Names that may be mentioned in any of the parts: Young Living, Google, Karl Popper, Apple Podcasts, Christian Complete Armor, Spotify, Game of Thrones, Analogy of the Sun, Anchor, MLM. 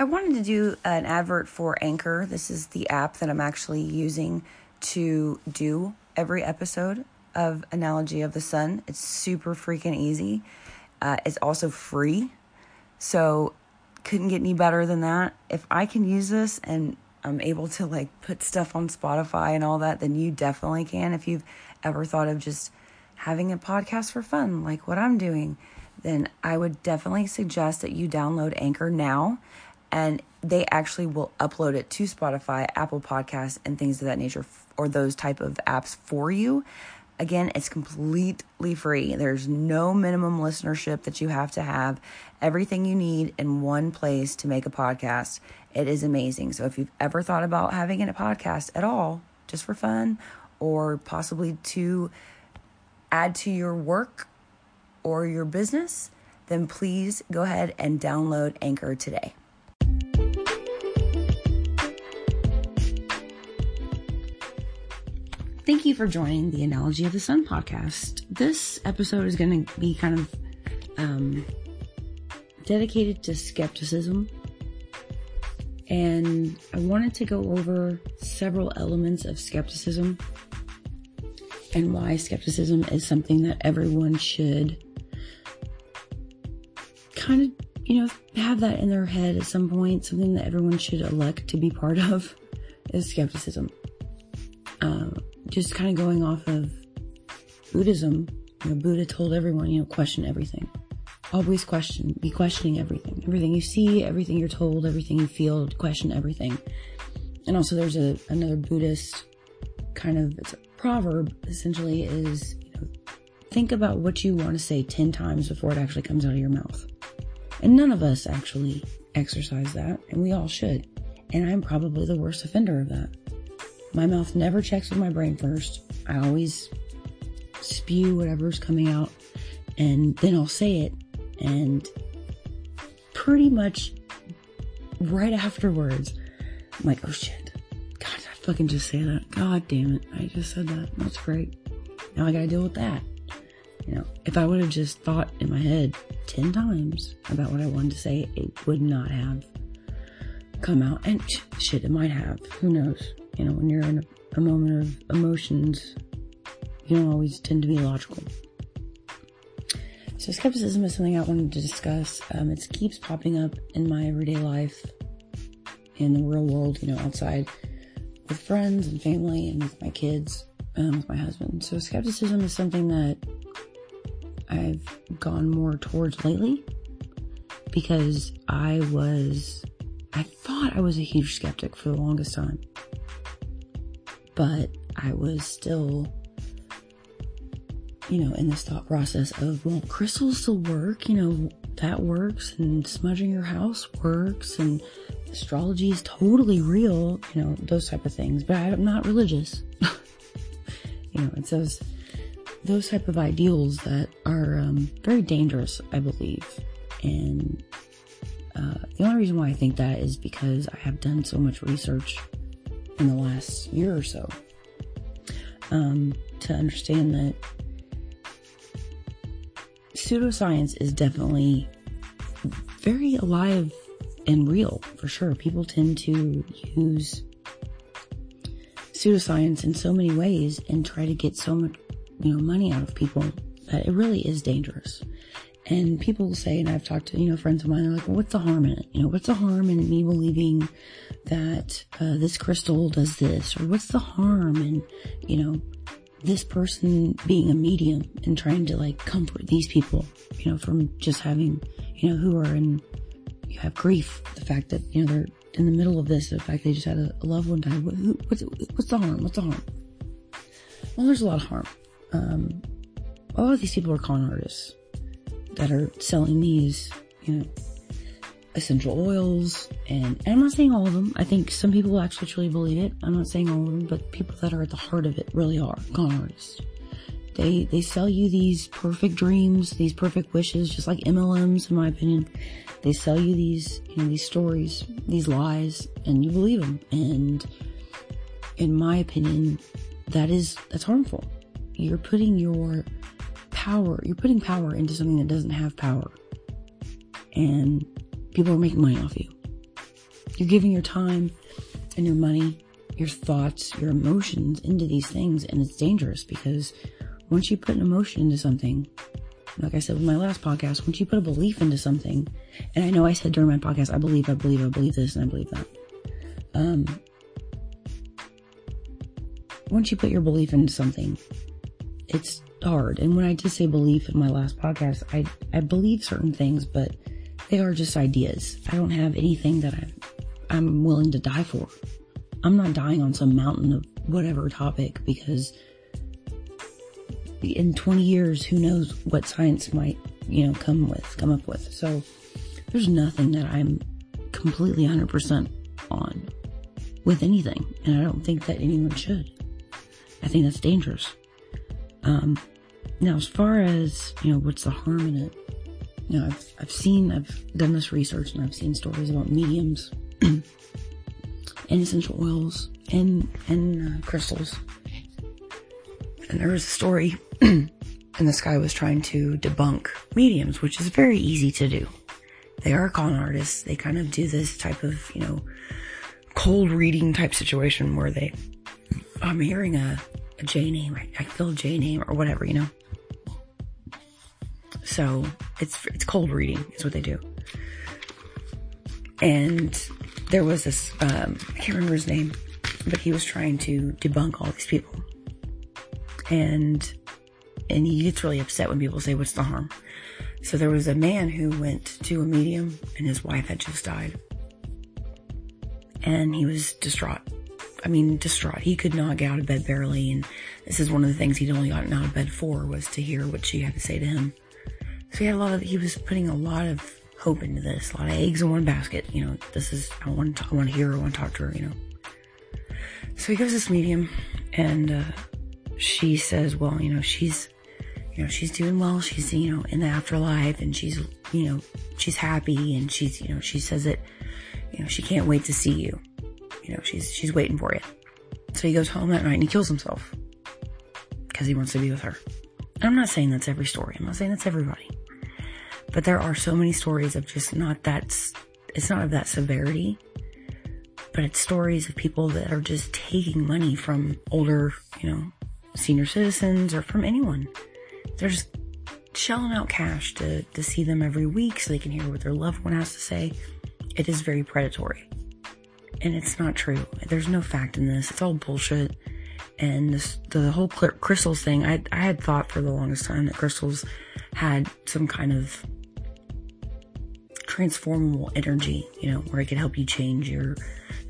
I wanted to do an advert for Anchor. This is the app that I'm actually using to do every episode of Analogy of the Sun. It's super freaking easy. It's also free. So couldn't get any better than that. If I can use this and I'm able to like put stuff on Spotify and all that, then you definitely can. If you've ever thought of just having a podcast for fun, like what I'm doing, then I would definitely suggest that you download Anchor now, and they actually will upload it to Spotify, Apple Podcasts, and things of that nature, or those type of apps for you. Again, it's completely free. There's no minimum listenership that you have to have. Everything you need in one place to make a podcast. It is amazing. So if you've ever thought about having a podcast at all, just for fun, or possibly to add to your work or your business, then please go ahead and download Anchor today. Thank you for joining the Analogy of the Sun podcast. This episode is going to be kind of dedicated to skepticism. And I wanted to go over several elements of skepticism and why skepticism is something that everyone should kind of, have that in their head at some point, something that everyone should elect to be part of is skepticism. Just kind of going off of Buddhism, Buddha told everyone, question everything. Always question, be questioning everything. Everything you see, everything you're told, everything you feel, question everything. And also there's another Buddhist kind of, it's a proverb essentially is, think about what you want to say 10 times before it actually comes out of your mouth. And none of us actually exercise that, and we all should. And I'm probably the worst offender of that. My mouth never checks with my brain first. I always spew whatever's coming out, and then I'll say it, and pretty much right afterwards, I'm like, oh shit, God, I fucking just say that. God damn it, I just said that. That's great. Now I gotta deal with that. If I would have just thought in my head 10 times about what I wanted to say, it would not have come out, and shit, it might have. Who knows? When you're in a moment of emotions, you don't always tend to be logical. So skepticism is something I wanted to discuss. It keeps popping up in my everyday life, in the real world, outside with friends and family and with my kids, with my husband. So skepticism is something that I've gone more towards lately because I thought I was a huge skeptic for the longest time. But I was still, in this thought process of, well, crystals still work, that works, and smudging your house works, and astrology is totally real, those type of things. But I'm not religious. It's those type of ideals that are very dangerous, I believe. And the only reason why I think that is because I have done so much research in the last year or so, to understand that pseudoscience is definitely very alive and real, for sure. People tend to use pseudoscience in so many ways and try to get so much, money out of people that it really is dangerous. And people say, and I've talked to, friends of mine, they're like, well, what's the harm in it? What's the harm in me believing that this crystal does this? Or what's the harm in, this person being a medium and trying to, comfort these people, from just having, you have grief. The fact that, they're in the middle of this, the fact they just had a loved one die. What's the harm? What's the harm? Well, there's a lot of harm. All of these people are con artists that are selling these, essential oils, and I'm not saying all of them. I think some people actually truly believe it. I'm not saying all of them, but people that are at the heart of it really are con artists. They sell you these perfect dreams, these perfect wishes, just like MLMs, in my opinion. They sell you these, these stories, these lies, and you believe them. And in my opinion, that's harmful. You're putting power into something that doesn't have power, and people are making money off you. You're giving your time and your money, your thoughts, your emotions into these things, and it's dangerous because once you put an emotion into something, like I said with my last podcast, once you put a belief into something, and I know I said during my podcast, I believe this and I believe that. Once you put your belief into something, it's hard. And when I did say belief in my last podcast, I believe certain things, but they are just ideas. I don't have anything that I'm willing to die for. I'm not dying on some mountain of whatever topic, because in 20 years, who knows what science might, come up with. So there's nothing that I'm completely 100% on with anything. And I don't think that anyone should. I think that's dangerous. Now, as far as, what's the harm in it? I've done this research and I've seen stories about mediums and essential oils and crystals. And there was a story, and this guy was trying to debunk mediums, which is very easy to do. They are con artists. They kind of do this type of, cold reading type situation where I'm hearing a J name, I feel a J name or whatever, So it's cold reading is what they do. And there was this, I can't remember his name, but he was trying to debunk all these people. And he gets really upset when people say, what's the harm? So there was a man who went to a medium and his wife had just died. And he was distraught. Distraught. He could not get out of bed barely. And this is one of the things he'd only gotten out of bed for, was to hear what she had to say to him. So he was putting a lot of hope into this, a lot of eggs in one basket. I want to hear her, I want to talk to her, So he goes to this medium and, she says, well, she's doing well. She's, in the afterlife, and she's, she's happy, and she's, she says that, she can't wait to see you. She's waiting for you. So he goes home that night and he kills himself because he wants to be with her. And I'm not saying that's every story. I'm not saying that's everybody, but there are so many stories of just it's not of that severity, but it's stories of people that are just taking money from older, senior citizens or from anyone. They're just shelling out cash to see them every week so they can hear what their loved one has to say. It is very predatory, and it's not true. There's no fact in this. It's all bullshit. And the whole crystals thing, I had thought for the longest time that crystals had some kind of transformable energy, where it could help you change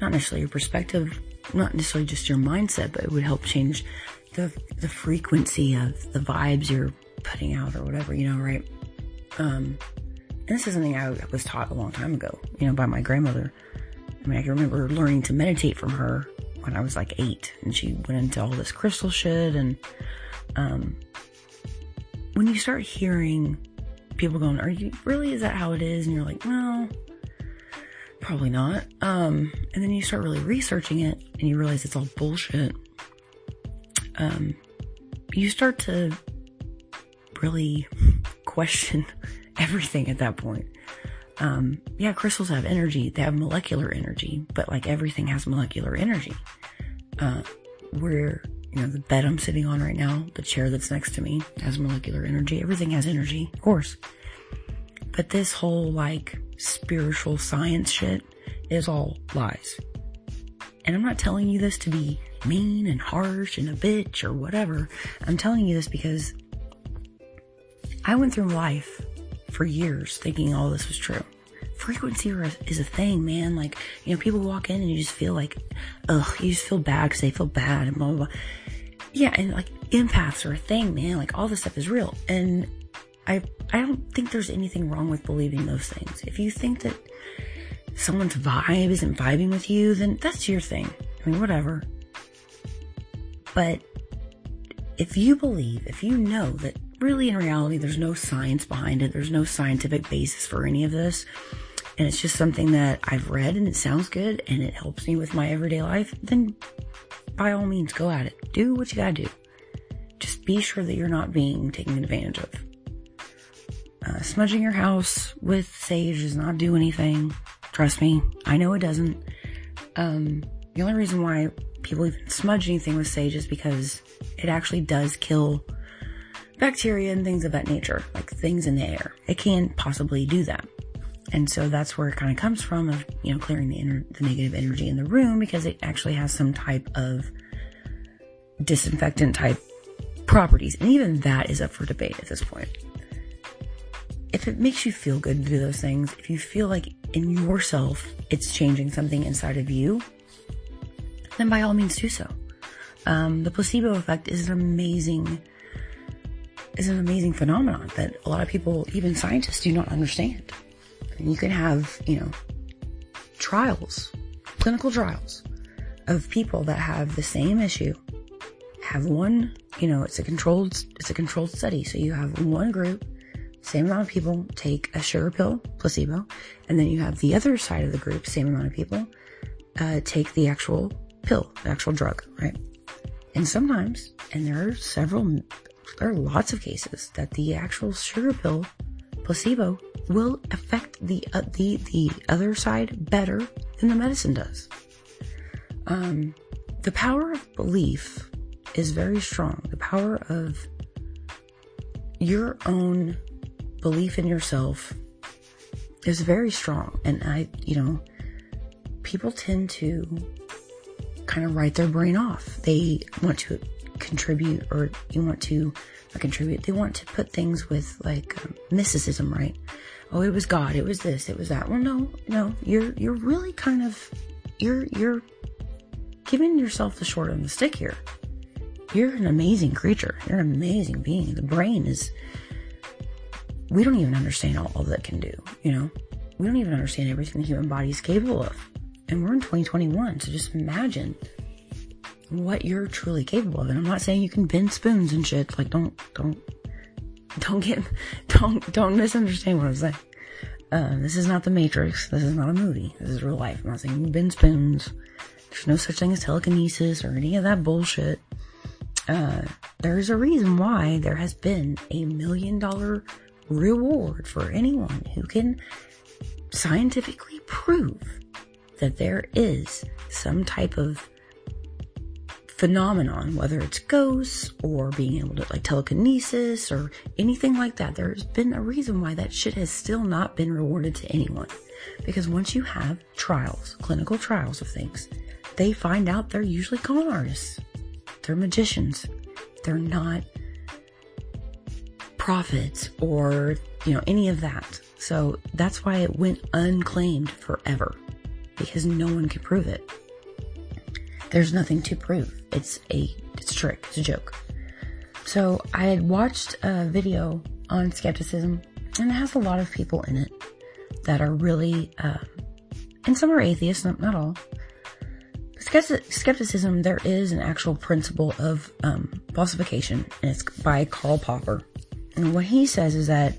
not necessarily your perspective, not necessarily just your mindset, but it would help change the frequency of the vibes you're putting out or whatever, right? And this is something I was taught a long time ago, by my grandmother. I can remember learning to meditate from her when I was like 8, and she went into all this crystal shit. And, when you start hearing people going, are you really, is that how it is? And you're like, well, probably not. And then you start really researching it and you realize it's all bullshit. You start to really question everything at that point. Crystals have energy. They have molecular energy, but like everything has molecular energy. Where, the bed I'm sitting on right now, the chair that's next to me has molecular energy. Everything has energy, of course. But this whole spiritual science shit is all lies. And I'm not telling you this to be mean and harsh and a bitch or whatever. I'm telling you this because I went through life for years thinking all this was true. Frequency is a thing, man. People walk in and you just feel you just feel bad because they feel bad and blah, blah, blah. Yeah. And empaths are a thing, man. All this stuff is real. And I don't think there's anything wrong with believing those things. If you think that someone's vibe isn't vibing with you, then that's your thing. Whatever. But if you believe, if you know that really in reality, there's no science behind it, there's no scientific basis for any of this, and it's just something that I've read and it sounds good and it helps me with my everyday life, then by all means, go at it. Do what you gotta do. Just be sure that you're not being taken advantage of. Smudging your house with sage does not do anything. Trust me. I know it doesn't. The only reason why people even smudge anything with sage is because it actually does kill bacteria and things of that nature, like things in the air. It can possibly do that. And so that's where it kind of comes from, of, you know, clearing the negative energy in the room, because it actually has some type of disinfectant type properties. And even that is up for debate at this point. If it makes you feel good to do those things, if you feel like in yourself it's changing something inside of you, then by all means do so. The placebo effect is an amazing phenomenon that a lot of people, even scientists, do not understand. And you can have, you know, trials, clinical trials of people that have the same issue. Have one, you know, it's a controlled study. So you have one group, same amount of people take a sugar pill, placebo, and then you have the other side of the group, same amount of people, take the actual pill, the actual drug, right? And sometimes, and there are lots of cases that the actual sugar pill placebo will affect the other side better than the medicine does. The power of belief is very strong. The power of your own belief in yourself is very strong. And people tend to kind of write their brain off. They want to contribute, or you want to not contribute. They want to put things with like mysticism, right? Oh, it was God. It was this. It was that. Well, no. You're really kind of you're giving yourself the short end of the stick here. You're an amazing creature. You're an amazing being. The brain is. We don't even understand all that can do. You know, we don't even understand everything the human body is capable of, and we're in 2021. So just imagine what you're truly capable of. And I'm not saying you can bend spoons and shit. Like, don't misunderstand what I'm saying. This is not the Matrix. This is not a movie. This is real life. I'm not saying you can bend spoons. There's no such thing as telekinesis or any of that bullshit. There's a reason why there has been $1 million reward for anyone who can scientifically prove that there is some type of phenomenon, whether it's ghosts or being able to, like, telekinesis or anything like that. There's been a reason why that shit has still not been rewarded to anyone, because once you have trials, clinical trials of things, they find out they're usually con artists, they're magicians, they're not prophets or, you know, any of that. So that's why it went unclaimed forever, because no one could prove it. There's nothing to prove. It's a trick. It's a joke. So I had watched a video on skepticism, and it has a lot of people in it that are really, and some are atheists, not all. Skepticism, there is an actual principle of falsification, and it's by Karl Popper. And what he says is that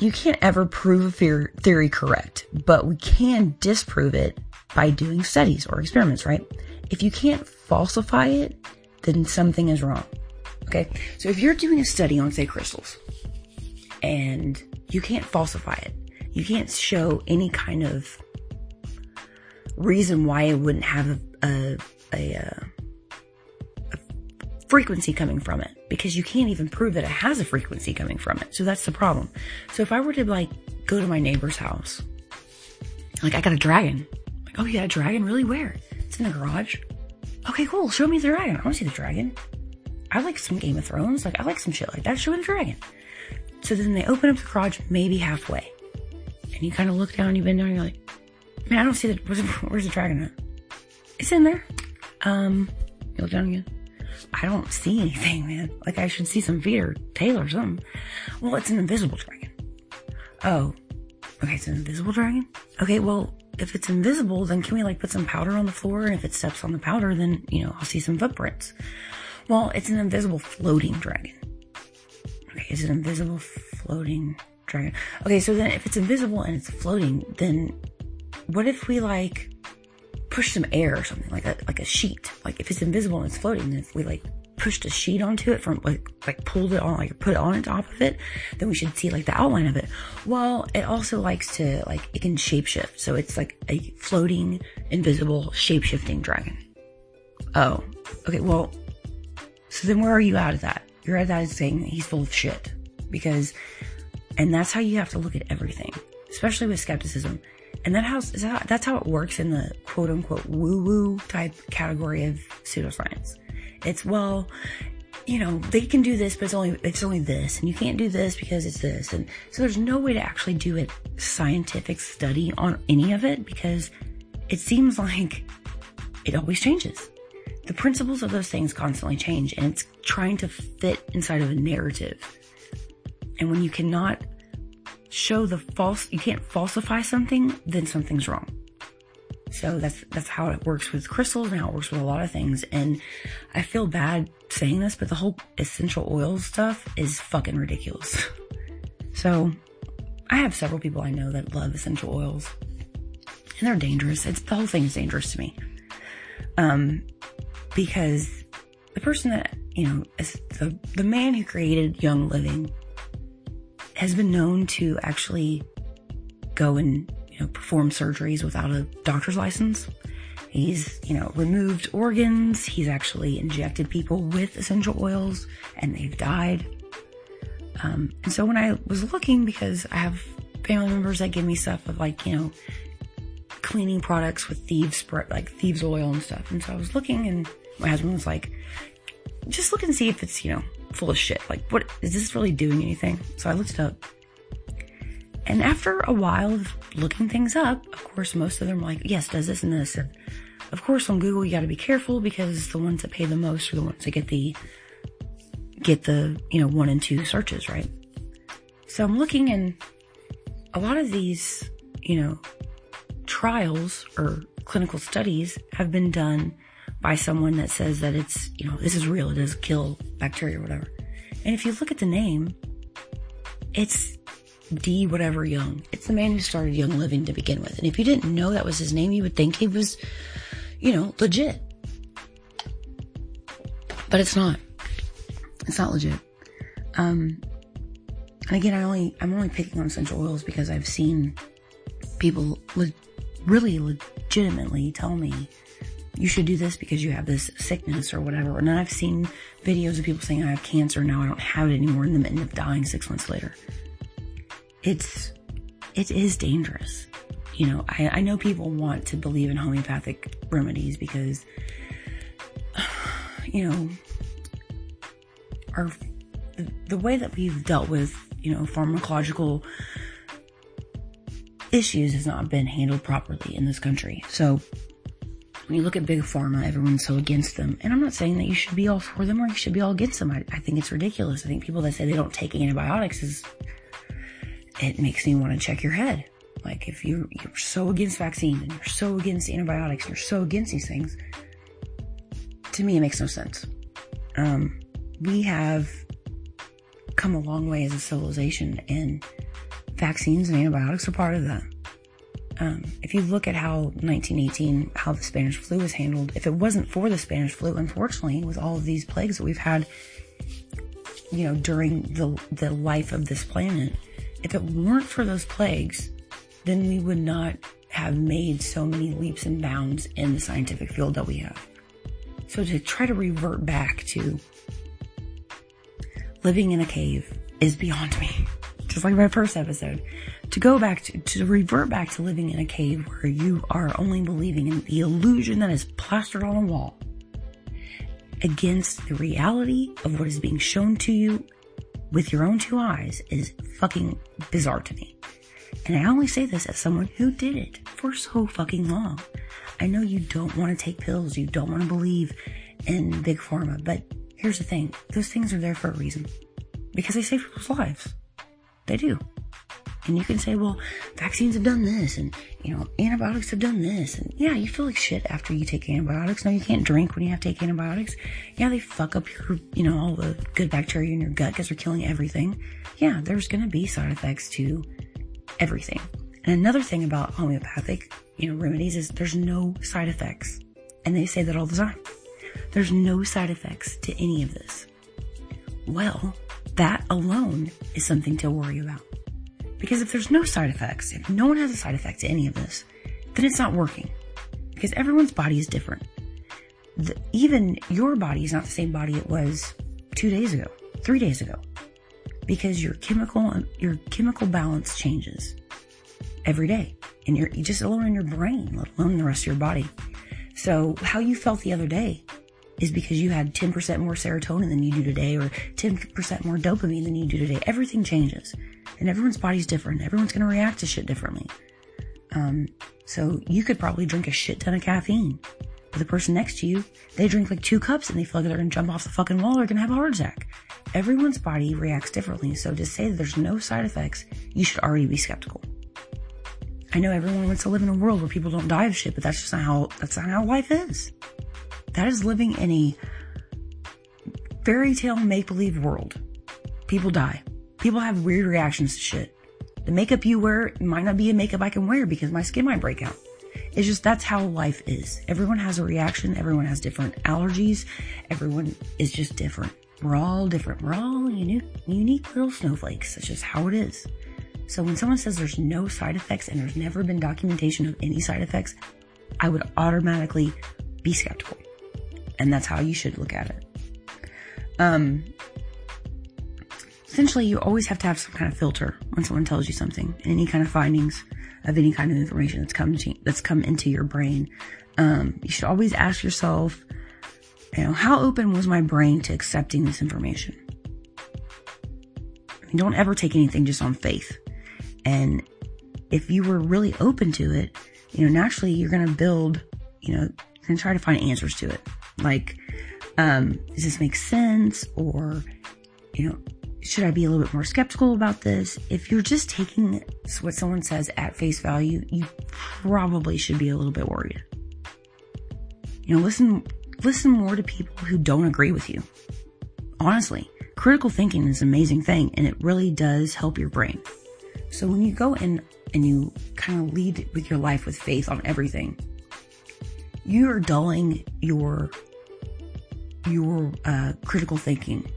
you can't ever prove a theory correct, but we can disprove it by doing studies or experiments, right? If you can't falsify it, then something is wrong. Okay? So if you're doing a study on, say, crystals, and you can't falsify it, you can't show any kind of reason why it wouldn't have a frequency coming from it, because you can't even prove that it has a frequency coming from it. So that's the problem. So if I were to, like, go to my neighbor's house, like, I got a dragon. Oh yeah, a dragon? Really? Where? It's in the garage. Okay, cool. Show me the dragon. I want to see the dragon. I like some Game of Thrones. Like, I like some shit like that. Show me the dragon. So then they open up the garage maybe halfway. And you kind of look down, you bend down, and you're like, man, I don't see the... Where's the dragon at? It's in there. You look down again. I don't see anything, man. Like, I should see some feet or tail or something. Well, it's an invisible dragon. Oh. Okay, it's an invisible dragon? Okay, well... If it's invisible, then can we, like, put some powder on the floor? And if it steps on the powder, then, you know, I'll see some footprints. Well, it's an invisible floating dragon. Okay, it's an invisible floating dragon. Okay, so then if it's invisible and it's floating, then what if we, like, push some air or something, like a sheet? Like, if it's invisible and it's floating, then if we, like, pushed a sheet onto it from like pulled it on, like put it on top of it, then we should see like the outline of it. Well, it also likes to it can shapeshift. So it's like a floating, invisible, shapeshifting dragon. Oh, okay. Well, so then where are you out of that? You're out of that as saying he's full of shit and that's how you have to look at everything, especially with skepticism. And that's how it works in the quote unquote woo-woo type category of pseudoscience. It's, well, you know, they can do this, but it's only this, and you can't do this because it's this. And so there's no way to actually do a scientific study on any of it because it seems like it always changes. The principles of those things constantly change, and it's trying to fit inside of a narrative. And when you cannot show you can't falsify something, then something's wrong. So that's how it works with crystals and how it works with a lot of things. And I feel bad saying this, but the whole essential oil stuff is fucking ridiculous. So I have several people I know that love essential oils, and they're dangerous. The whole thing is dangerous to me. Because the person that, you know, the man who created Young Living has been known to actually go and, you know, perform surgeries without a doctor's license. He's, you know, removed organs. He's actually injected people with essential oils and they've died. And so when I was looking, because I have family members that give me stuff of like, you know, cleaning products with thieves oil and stuff. And so I was looking, and my husband was like, just look and see if it's, you know, full of shit. Like, what is this really doing anything? So I looked it up. And after a while of looking things up, of course, most of them are like, yes, does this and this. And of course, on Google, you got to be careful because the ones that pay the most are the ones that get the, you know, 1 and 2 searches, right? So I'm looking, and a lot of these, you know, trials or clinical studies have been done by someone that says that it's, you know, this is real. It does kill bacteria or whatever. And if you look at the name, it's D whatever Young. It's the man who started Young Living to begin with. And if you didn't know that was his name, you would think he was, you know, legit. But it's not. It's not legit. And again, I'm only picking on essential oils because I've seen people really legitimately tell me, you should do this because you have this sickness or whatever. And then I've seen videos of people saying, I have cancer, now I don't have it anymore, and then end up dying 6 months later. It is dangerous. You know, I know people want to believe in homeopathic remedies because, you know, the way that we've dealt with, you know, pharmacological issues has not been handled properly in this country. So when you look at big pharma, everyone's so against them. And I'm not saying that you should be all for them or you should be all against them. I think it's ridiculous. I think people that say they don't take antibiotics it makes me want to check your head. Like, if you're so against vaccines and you're so against antibiotics and you're so against these things, to me, it makes no sense. We have come a long way as a civilization, and vaccines and antibiotics are part of that. If you look at how 1918, how the Spanish flu was handled, if it wasn't for the Spanish flu, unfortunately, with all of these plagues that we've had, you know, during the life of this planet, if it weren't for those plagues, then we would not have made so many leaps and bounds in the scientific field that we have. So to try to revert back to living in a cave is beyond me. Just like my first episode, to go back to revert back to living in a cave where you are only believing in the illusion that is plastered on a wall against the reality of what is being shown to you with your own 2 eyes is fucking bizarre to me. And I only say this as someone who did it for so fucking long. I know you don't want to take pills. You don't want to believe in big pharma, but here's the thing. Those things are there for a reason because they save people's lives. They do. And you can say, well, vaccines have done this, and, you know, antibiotics have done this. And yeah, you feel like shit after you take antibiotics. No, you can't drink when you have to take antibiotics. Yeah, they fuck up your, you know, all the good bacteria in your gut because they're killing everything. Yeah, there's going to be side effects to everything. And another thing about homeopathic, you know, remedies is there's no side effects. And they say that all the time. There's no side effects to any of this. Well, that alone is something to worry about. Because if there's no side effects, if no one has a side effect to any of this, then it's not working. Because everyone's body is different. Even your body is not the same body it was 2 days ago, 3 days ago. Because your chemical balance changes every day. And you're just alone in your brain, let alone the rest of your body. So how you felt the other day is because you had 10% more serotonin than you do today, or 10% more dopamine than you do today. Everything changes. And everyone's body's different. Everyone's going to react to shit differently. So you could probably drink a shit ton of caffeine. But the person next to you, they drink like 2 cups and they feel like they're going to jump off the fucking wall or going to have a heart attack. Everyone's body reacts differently. So to say that there's no side effects, you should already be skeptical. I know everyone wants to live in a world where people don't die of shit, but that's not how life is. That is living in a fairy tale make-believe world. People die. People have weird reactions to shit. The makeup you wear might not be a makeup I can wear because my skin might break out. It's just, that's how life is. Everyone has a reaction. Everyone has different allergies. Everyone is just different. We're all different. We're all unique little snowflakes. That's just how it is. So when someone says there's no side effects and there's never been documentation of any side effects, I would automatically be skeptical. And that's how you should look at it. Essentially, you always have to have some kind of filter when someone tells you something, and any kind of findings of any kind of information that's come into your brain. You should always ask yourself, how open was my brain to accepting this information? I mean, don't ever take anything just on faith. And if you were really open to it, naturally you're going to build, you're going to try to find answers to it. Like, does this make sense? Or, should I be a little bit more skeptical about this? If you're just taking what someone says at face value, you probably should be a little bit worried. Listen more to people who don't agree with you. Honestly, critical thinking is an amazing thing, and it really does help your brain. So when you go in and you kind of lead with your life with faith on everything, you are dulling your critical thinking.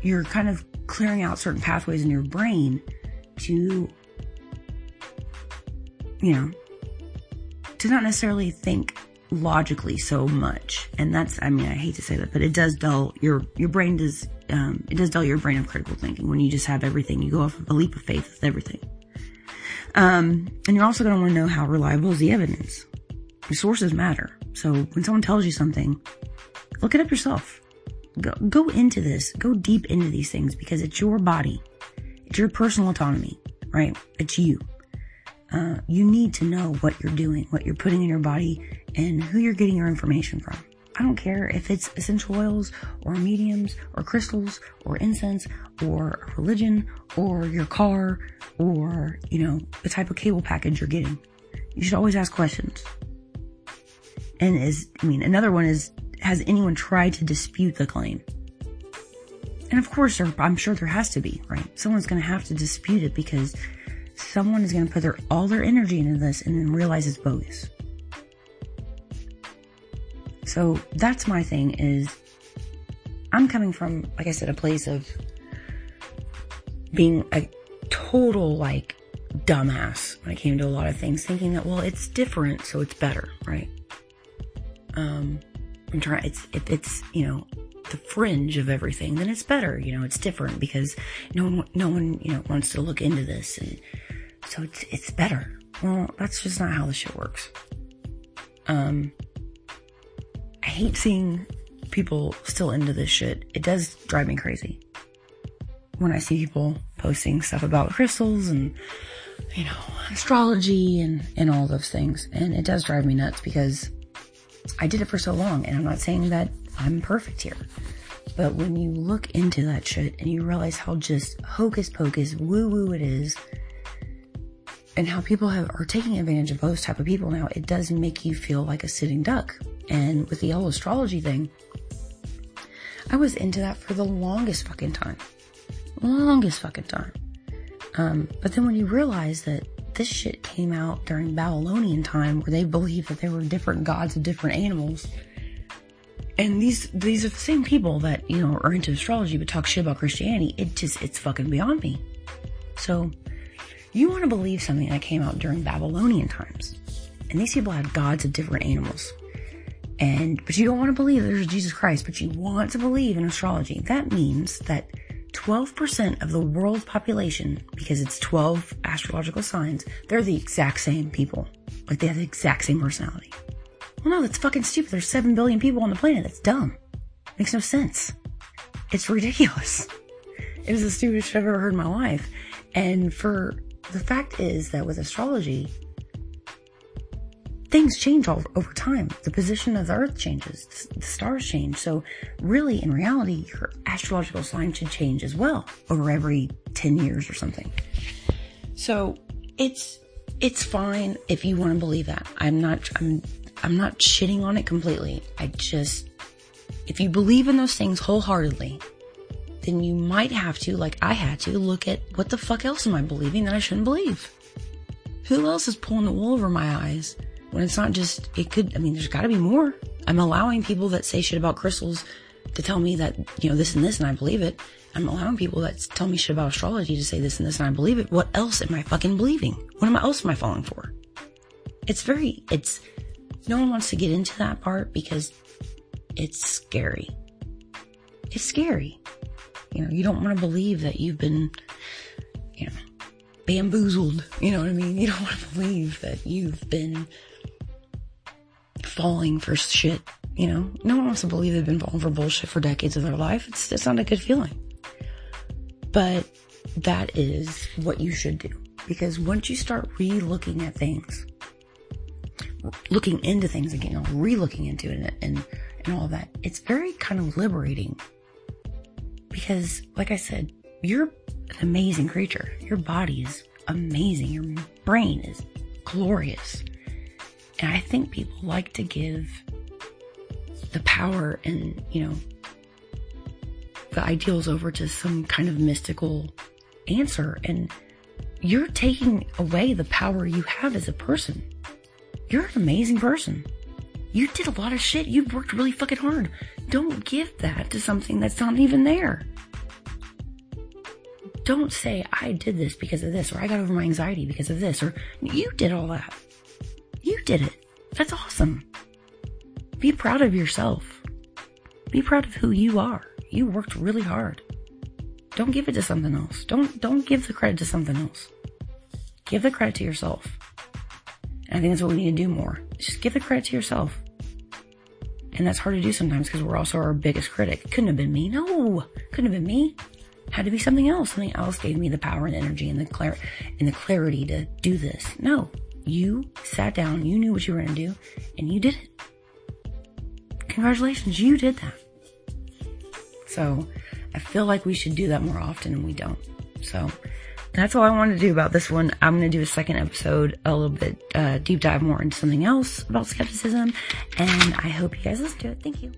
You're kind of clearing out certain pathways in your brain to not necessarily think logically so much. And that's, I hate to say that, but it does dull your brain of critical thinking when you just have everything. You go off of a leap of faith with everything. And you're also going to want to know how reliable is the evidence. Your sources matter. So when someone tells you something, look it up yourself. Go into this. Go deep into these things, because it's your body. It's your personal autonomy, right? It's you. You need to know what you're doing, what you're putting in your body, and who you're getting your information from. I don't care if it's essential oils or mediums or crystals or incense or religion or your car or, the type of cable package you're getting. You should always ask questions. And another one is, has anyone tried to dispute the claim? And of course, I'm sure there has to be, right? Someone's going to have to dispute it, because someone is going to put all their energy into this and then realize it's bogus. So that's my thing, is I'm coming from, like I said, a place of being a total, dumbass when it came to a lot of things, thinking that, it's different, so it's better, right? If it's, the fringe of everything, then it's better, it's different, because no one, wants to look into this, and so it's better. Well, that's just not how the shit works. I hate seeing people still into this shit. It does drive me crazy when I see people posting stuff about crystals and, astrology and all those things. And it does drive me nuts, because I did it for so long, and I'm not saying that I'm perfect here, but when you look into that shit and you realize how just hocus pocus, woo woo it is, and how people are taking advantage of those type of people now, it does make you feel like a sitting duck. And with the yellow astrology thing, I was into that for the longest fucking time. But then when you realize that this shit came out during Babylonian time, where they believed that there were different gods of different animals, And these are the same people that, you know, are into astrology but talk shit about Christianity. It's fucking beyond me. So you want to believe something that came out during Babylonian times. And these people had gods of different animals. But you don't want to believe there's Jesus Christ, but you want to believe in astrology. That means that 12% of the world's population, because it's 12 astrological signs, they're the exact same people. Like, they have the exact same personality. Well, no, that's fucking stupid. There's 7 billion people on the planet. That's dumb. Makes no sense. It's ridiculous. It was the stupidest shit I've ever heard in my life. And the fact is that with astrology, things change all over time. The position of the earth changes. The stars change. So really, in reality, your astrological sign should change as well over every 10 years or something. So it's fine if you want to believe that. I'm not shitting on it completely. If you believe in those things wholeheartedly, then you might have to, like I had to, look at what the fuck else am I believing that I shouldn't believe? Who else is pulling the wool over my eyes? When it's not just, there's gotta be more. I'm allowing people that say shit about crystals to tell me that, you know, this and I believe it. I'm allowing people that tell me shit about astrology to say this and I believe it. What else am I fucking believing? What else am I falling for? No one wants to get into that part because it's scary. It's scary. You know, you don't want to believe that you've been, you know, bamboozled. You know what I mean? You don't want to believe that you've been falling for shit. You know, no one wants to believe they've been falling for bullshit for decades of their life. It's not a good feeling. But that is what you should do. Because once you start re-looking at things, looking into things again, or re-looking into it and all that, it's very kind of liberating. Because, like I said, you're an amazing creature. Your body is amazing. Your brain is glorious. And I think people like to give the power and, you know, the ideals over to some kind of mystical answer. And you're taking away the power you have as a person. You're an amazing person. You did a lot of shit. You worked really fucking hard. Don't give that to something that's not even there. Don't say, I did this because of this, or I got over my anxiety because of this, or you did all that. You did it. That's awesome. Be proud of yourself. Be proud of who you are. You worked really hard. Don't give it to something else. Don't give the credit to something else. Give the credit to yourself. I think that's what we need to do more. Just give the credit to yourself. And that's hard to do sometimes because we're also our biggest critic. Couldn't have been me. No, couldn't have been me. Had to be something else. Something else gave me the power and the energy and the clarity to do this. No, you sat down. You knew what you were going to do and you did it. Congratulations. You did that. So I feel like we should do that more often and we don't. So that's all I wanted to do about this one. I'm going to do a second episode, a little bit deep dive more into something else about skepticism. And I hope you guys listen to it. Thank you.